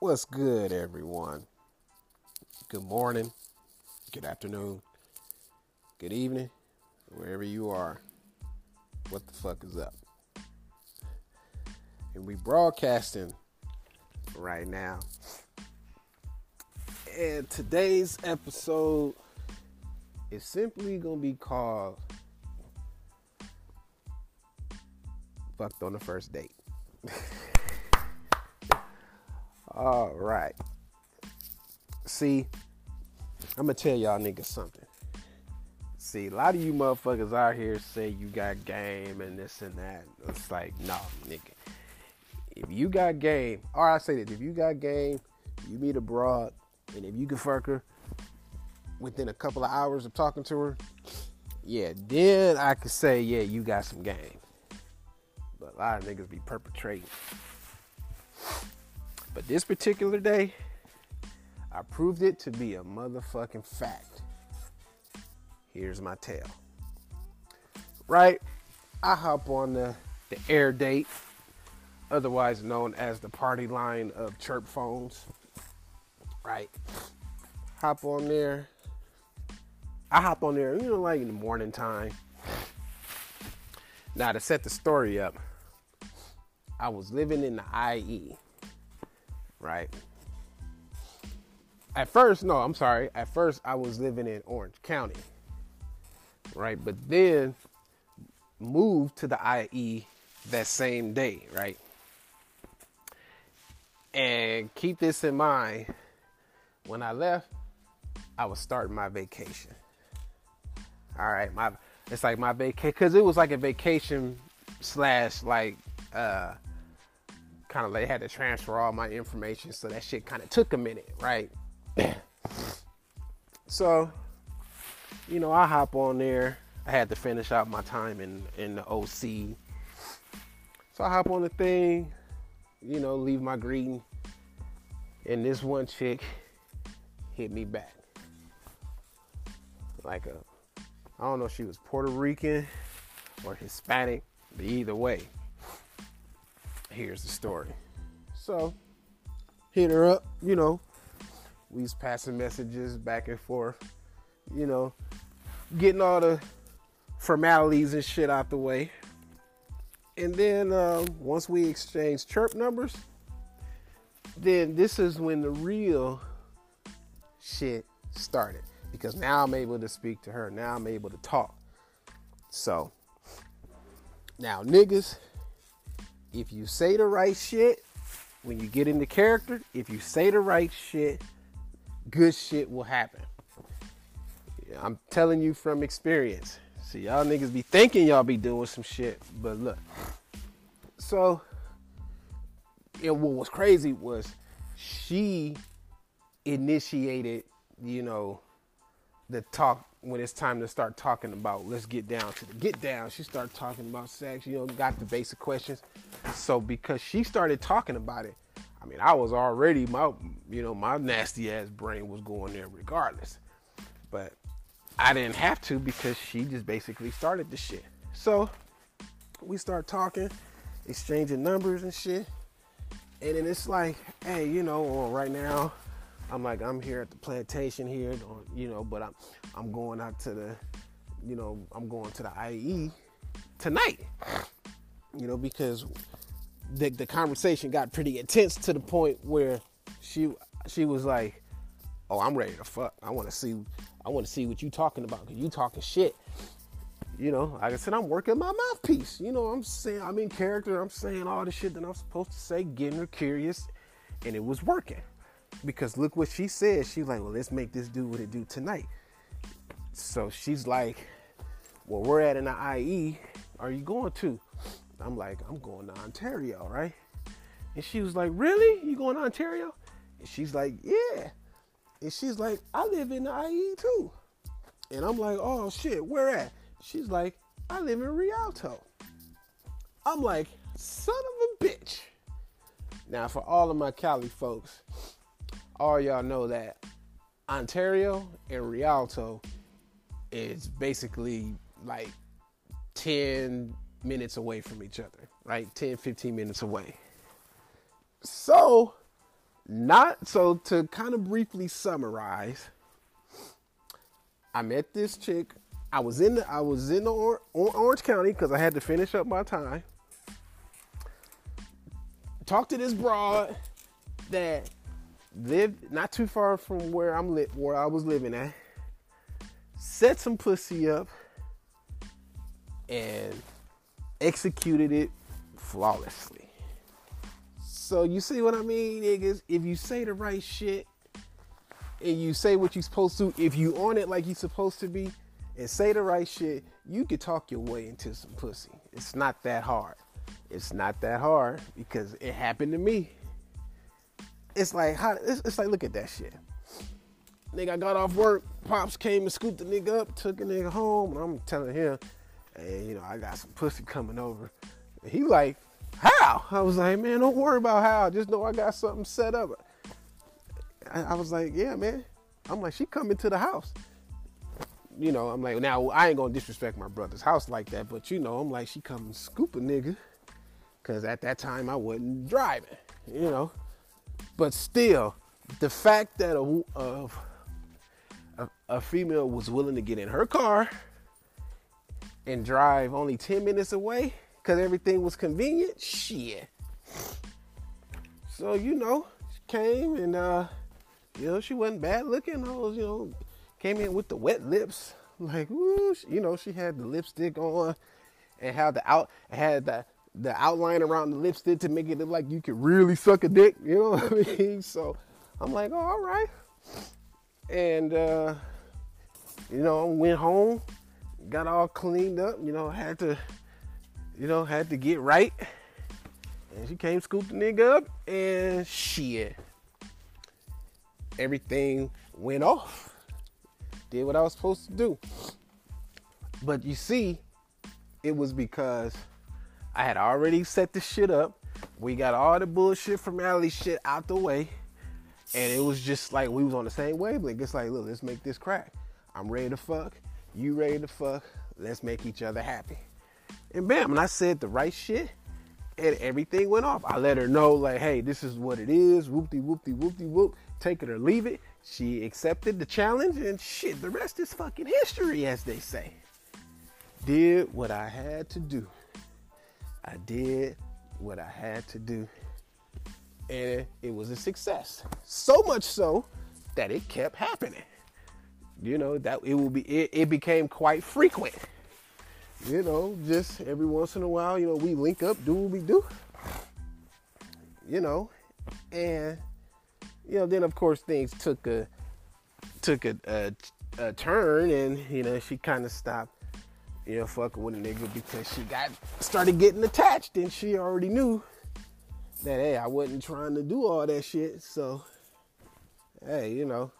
What's good, everyone? Good morning, good afternoon, good evening, wherever you are. What the fuck is up? And we broadcasting right now. And today's episode is simply gonna be called Fucked on the First Date. All right. See, I'm going to tell y'all niggas something. See, a lot of you motherfuckers out here say you got game and this and that. It's like, no, nigga. If you got game, or I say that, if you got game, you meet a broad, and if you can fuck her within a couple of hours of talking to her, yeah, then I could say, yeah, you got some game. But a lot of niggas be perpetrating. But this particular day, I proved it to be a motherfucking fact. Here's my tale. Right? I hop on the air date, otherwise known as the party line of chirp phones. Right? Hop on there. I hop on there, you know, like in the morning time. Now, to set the story up, I was living in the IE, right? At first, I was living in Orange County, right? But then moved to the IE that same day, right? And keep this in mind, when I left, I was starting my vacation. All right, it's like my vacation, because it was like a vacation slash like kind of like had to transfer all my information, so that shit kind of took a minute, right? So, you know, I hop on there. I had to finish out my time in the OC. So I hop on the thing, you know, leave my greeting, and this one chick hit me back. Like a, I don't know if she was Puerto Rican or Hispanic, but either way, here's the story. So, hit her up, you know, we was passing messages back and forth, you know, getting all the formalities and shit out the way. And then once we exchanged chirp numbers, then this is when the real shit started. Because now I'm able to speak to her. Now I'm able to talk. So, now niggas, if you say the right shit, when you get into character, if you say the right shit, good shit will happen. I'm telling you from experience. See, y'all niggas be thinking y'all be doing some shit, but look. So, and what was crazy was she initiated, you know, the talk. When it's time to start talking about, let's get down to the get down, she started talking about sex, you know, got the basic questions. So because she started talking about it, I mean, I was already, my nasty ass brain was going there regardless. But I didn't have to, because she just basically started the shit. So we start talking, exchanging numbers and shit. And then it's like, hey, you know, right now, I'm like, I'm here at the plantation here, you know, but I'm going out to the, you know, I'm going to the IE tonight, you know, because the conversation got pretty intense to the point where she was like, oh, I'm ready to fuck. I want to see what you talking about, because you talking shit. You know, like I said, I'm working my mouthpiece. You know, I'm saying, I'm in character. I'm saying all the shit that I'm supposed to say, getting her curious, and it was working. Because look what she said. She's like, well, let's make this do what it do tonight. So she's like, well, we're at in the IE. Are you going to? I'm like, I'm going to Ontario, right? And she was like, really? You going to Ontario? And she's like, yeah. And she's like, I live in the IE too. And I'm like, oh shit, where at? She's like, I live in Rialto. I'm like, son of a bitch. Now, for all of my Cali folks, all y'all know that Ontario and Rialto is basically like 10 minutes away from each other, right? 10, 15 minutes away. So So to kind of briefly summarize, I met this chick. I was in Orange County because I had to finish up my time. Talked to this broad that lived not too far from where I was living at. Set some pussy up and executed it flawlessly. So you see what I mean, niggas? If you say the right shit and you say what you supposed to, if you on it like you supposed to be and say the right shit, you could talk your way into some pussy. It's not that hard. It's not that hard because it happened to me. It's like look at that shit. Nigga, I got off work. Pops came and scooped the nigga up, took the nigga home, and I'm telling him, hey, you know, I got some pussy coming over. And he like, how? I was like, man, don't worry about how. Just know I got something set up. I was like, yeah, man. I'm like, she coming to the house. You know, I'm like, now I ain't gonna disrespect my brother's house like that, but you know, I'm like, she come scoop a nigga. Cause at that time I wasn't driving, you know. But still, the fact that a female was willing to get in her car and drive only 10 minutes away because everything was convenient, shit. So, you know, she came and, you know, she wasn't bad looking. I was, you know, came in with the wet lips. Like, woo, you know, she had the lipstick on and had the outline around the lipstick to make it look like you could really suck a dick, you know what I mean? So I'm like, oh, all right. And, you know, went home, got all cleaned up, you know, had to get right. And she came, scoop the nigga up, and shit. Everything went off. Did what I was supposed to do. But you see, it was because I had already set the shit up. We got all the bullshit from Alley shit out the way. And it was just like we was on the same wavelength. It's like, look, let's make this crack. I'm ready to fuck. You ready to fuck. Let's make each other happy. And bam, and I said the right shit. And everything went off. I let her know, like, hey, this is what it is. Whoop-de, whoop-de, whoop-de, whoop. Take it or leave it. She accepted the challenge. And shit, the rest is fucking history, as they say. Did what I had to do. I did what I had to do. And it was a success. So much so that it kept happening. You know, that it became quite frequent. You know, just every once in a while, you know, we link up, do what we do. You know, and you know, then of course things took a turn, and you know, she kind of stopped, you know, fucking with a nigga because she started getting attached, and she already knew that, hey, I wasn't trying to do all that shit. So, hey, you know,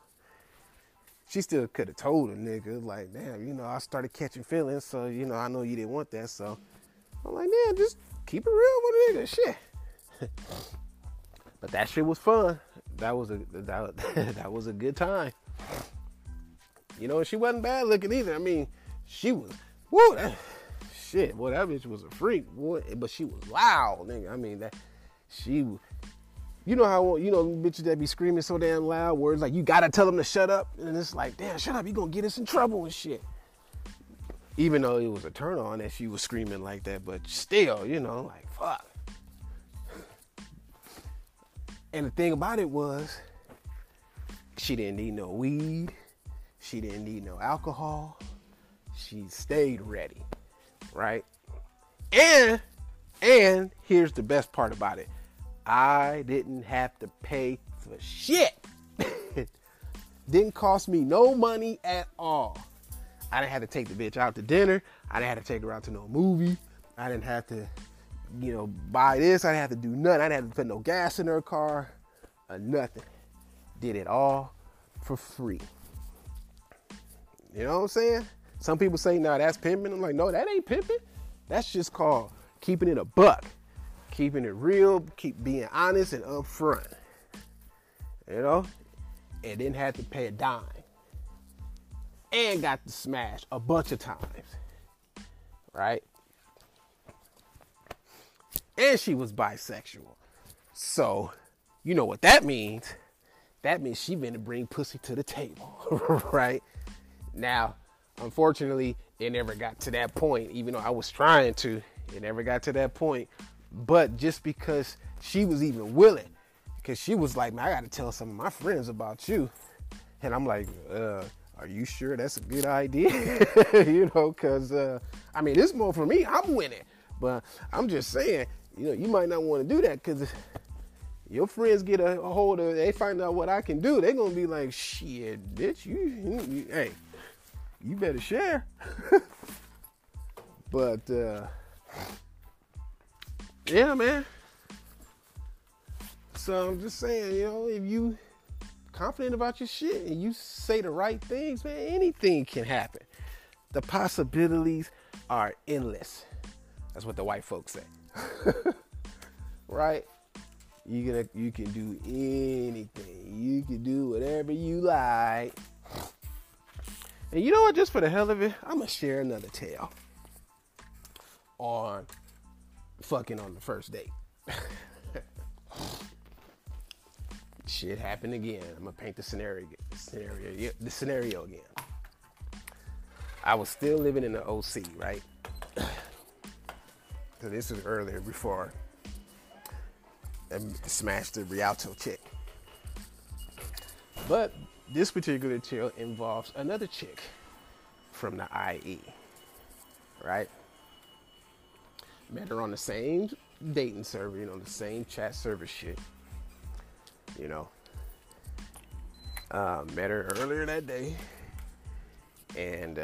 she still could have told a nigga, like, damn, you know, I started catching feelings, so, you know, I know you didn't want that, so. I'm like, damn, just keep it real with a nigga, shit. But that shit was fun. That was a good time. You know, she wasn't bad looking either. I mean, she was, woo, shit, boy, that bitch was a freak, boy, but she was loud, nigga. I mean, you know how, you know, bitches that be screaming so damn loud, words like, you gotta tell them to shut up. And it's like, damn, shut up, you gonna get us in trouble and shit. Even though it was a turn on that she was screaming like that, but still, you know, like, fuck. And the thing about it was, she didn't need no weed. She didn't need no alcohol. She stayed ready, right? And here's the best part about it. I didn't have to pay for shit. Didn't cost me no money at all. I didn't have to take the bitch out to dinner. I didn't have to take her out to no movie. I didn't have to, you know, buy this. I didn't have to do nothing. I didn't have to put no gas in her car or nothing. Did it all for free. You know what I'm saying? Some people say, nah, that's pimping. I'm like, no, that ain't pimping. That's just called keeping it a buck, keeping it real, keep being honest and upfront, you know, and didn't have to pay a dime, and got to smash a bunch of times, right? And she was bisexual, so you know what that means. That means she been to bring pussy to the table, right? Now, unfortunately, it never got to that point, even though I was trying to. It never got to that point. But just because she was even willing, because she was like, man, I got to tell some of my friends about you. And I'm like, are you sure that's a good idea? You know, because, I mean, it's more for me. I'm winning. But I'm just saying, you know, you might not want to do that because your friends get a hold of, they find out what I can do. They're going to be like, shit, bitch, you hey, you better share. But, yeah, man. So I'm just saying, you know, if you confident about your shit and you say the right things, man, anything can happen. The possibilities are endless. That's what the white folks say. Right? You can do anything. You can do whatever you like. And you know what? Just for the hell of it, I'm going to share another tale on fucking on the first date. Shit happened again. I'm going to paint the scenario again. I was still living in the OC, right? So this is earlier before I smashed the Rialto chick. But this particular tale involves another chick from the IE, right? Met her on the same dating server, you know, the same chat server shit, you know. Met her earlier that day and,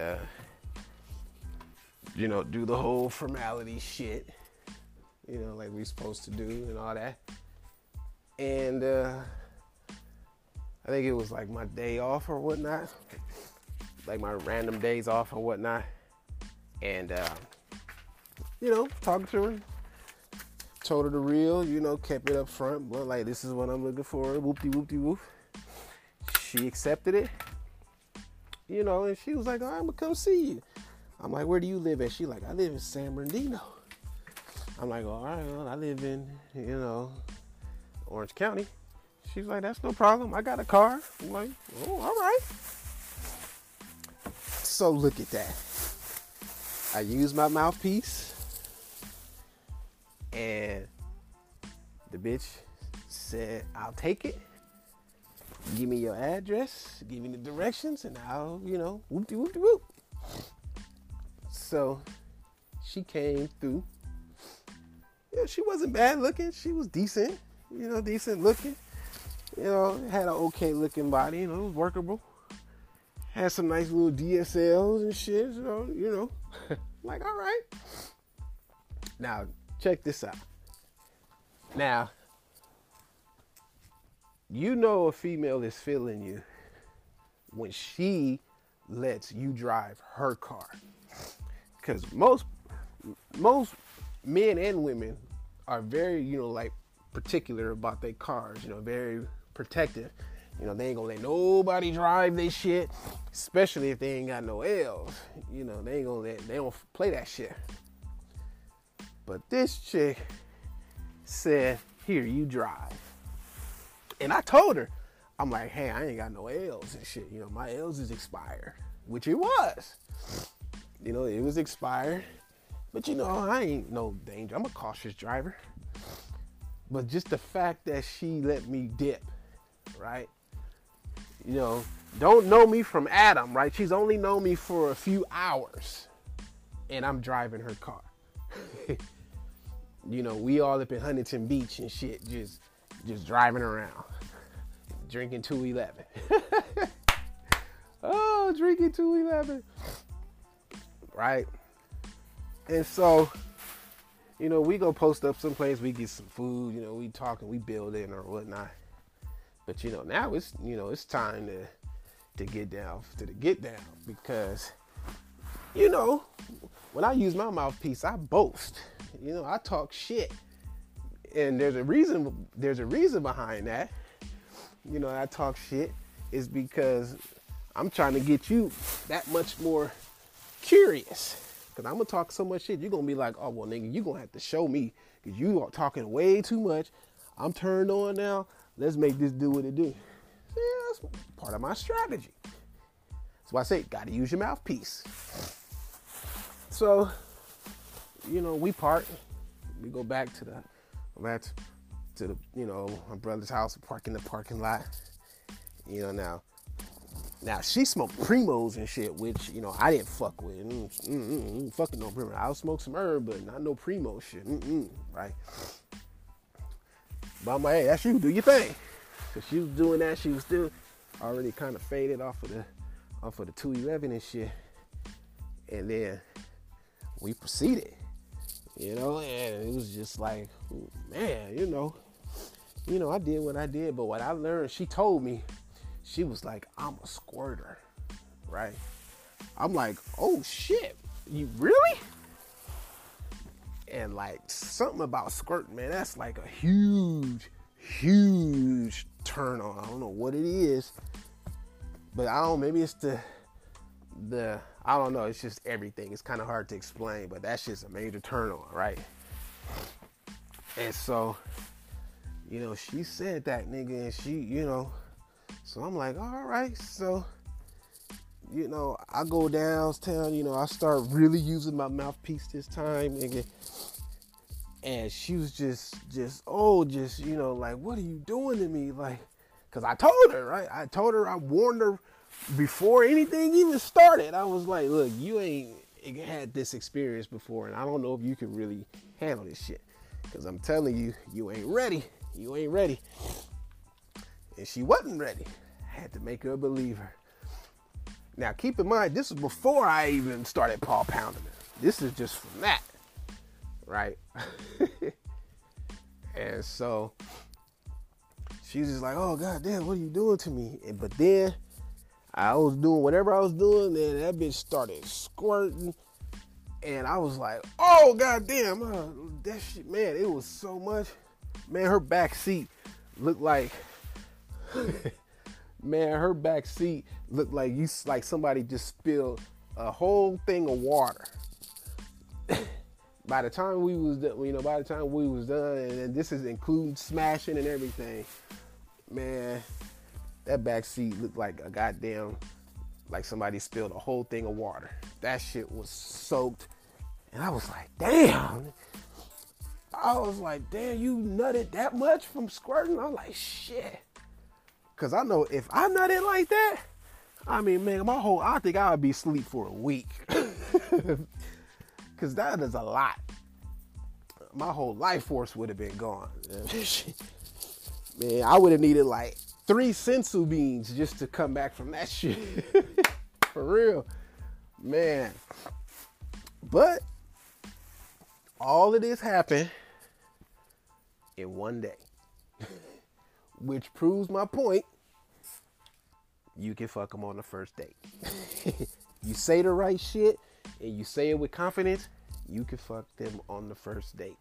you know, do the whole formality shit, you know, like we supposed to do and all that. And I think it was like my day off or whatnot, like my random days off or whatnot. And, you know, talking to her, told her the real, you know, kept it up front, but like, this is what I'm looking for, whoop-de-whoop-de-whoop. She accepted it, you know, and she was like, all right, I'm gonna come see you. I'm like, where do you live at? She like, I live in San Bernardino. I'm like, all right, well, I live in, you know, Orange County. She's like, that's no problem, I got a car. I'm like, oh, all right. So look at that. I used my mouthpiece. And the bitch said, I'll take it. Give me your address. Give me the directions. And I'll, you know, whoop-de-whoop-de-whoop. So she came through. You know, she wasn't bad looking. She was decent. You know, decent looking. You know, had an okay looking body. You know, it was workable. Had some nice little DSLs and shit. So, you know, like, all right. Now, check this out. Now, you know a female is feeling you when she lets you drive her car. Because most men and women are very, you know, like particular about their cars, you know, very protective. You know, they ain't gonna let nobody drive their shit, especially if they ain't got no L's. You know, they ain't gonna let, they don't play that shit. But this chick said, here, you drive. And I told her, I'm like, hey, I ain't got no L's and shit. You know, my L's is expired, which it was. You know, it was expired. But, you know, I ain't no danger. I'm a cautious driver. But just the fact that she let me dip, right? You know, don't know me from Adam, right? She's only known me for a few hours. And I'm driving her car. You know, we all up in Huntington Beach and shit, just driving around, drinking 211. Oh, drinking 211, right? And so, you know, we go post up someplace, we get some food, you know, we talking, we building or whatnot. But you know, now it's, you know, it's time to get down to the get down because, you know, when I use my mouthpiece, I boast. You know, I talk shit. And there's a reason behind that. You know, I talk shit is because I'm trying to get you that much more curious. Because I'm going to talk so much shit, you're going to be like, oh, well, nigga, you're going to have to show me because you are talking way too much. I'm turned on now. Let's make this do what it do. Yeah, that's part of my strategy. That's why I say, gotta use your mouthpiece. So, you know, we part. We go back to the, you know, my brother's house, park in the parking lot. You know, now she smoked Primos and shit, which, you know, I didn't fuck with. Fucking no Primo. I'll smoke some herb, but not no Primo shit. Right? But I'm like, hey, that's you. Do your thing. So she was doing that. She was still already kind of faded off of the 211 and shit. And then we proceeded. You know, and it was just like, man, you know, I did what I did, but what I learned, she told me, she was like, I'm a squirter, right? I'm like, oh shit, you really? And like, something about squirting, man, that's like a huge, huge turn on. I don't know what it is, but I don't, maybe it's the I don't know, it's just everything. It's kind of hard to explain, but that's just a major turn on, right? And so, you know, she said that, nigga, and she, you know, so I'm like, all right. So, you know, I go downtown, you know, I start really using my mouthpiece this time, nigga. And she was just, you know, like, what are you doing to me? Like, because I told her, right? I told her, I warned her. Before anything even started, I was like, look, you ain't had this experience before, and I don't know if you can really handle this shit, because I'm telling you, you ain't ready. And she wasn't ready. I had to make her a believer. Now keep in mind, this is before I even started paw pounding her. This is just from that, right? And so she's just like, oh goddamn, what are you doing to me? But then I was doing whatever I was doing, and that bitch started squirting, and I was like, oh goddamn, that shit, man, it was so much, man. Her back seat looked like, you like somebody just spilled a whole thing of water. By the time we was done, and this is including smashing and everything, man. That back seat looked like a goddamn, like somebody spilled a whole thing of water. That shit was soaked. And I was like, damn. You nutted that much from squirting? I was like, shit. Because I know if I nutted like that, I mean, man, I think I would be asleep for a week. Because that is a lot. My whole life force would have been gone. Man, I would have needed like 3 sensu beans just to come back from that shit. For real, man. But all of this happened in one day, which proves my point. You can fuck them on the first date. You say the right shit and you say it with confidence, you can fuck them on the first date.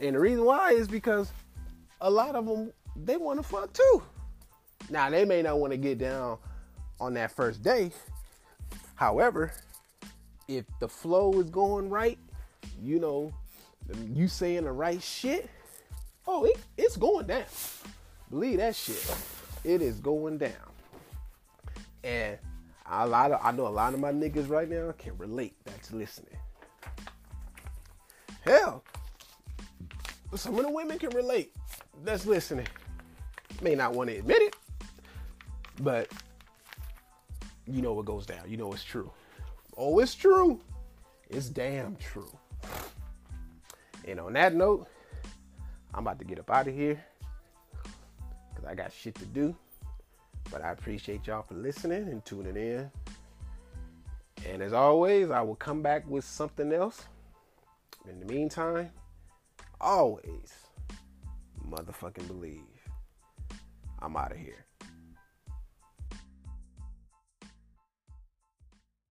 And the reason why is because a lot of them, they want to fuck too. Now, they may not want to get down on that first day. However, if the flow is going right, you know, you saying the right shit, oh, it's going down. Believe that shit. It is going down. And I know a lot of my niggas right now can relate that's listening. Hell, some of the women can relate that's listening. May not want to admit it, but you know what goes down. You know it's true. Oh, it's true. It's damn true. And on that note, I'm about to get up out of here because I got shit to do. But I appreciate y'all for listening and tuning in. And as always, I will come back with something else. In the meantime, always motherfucking believe. I'm out of here.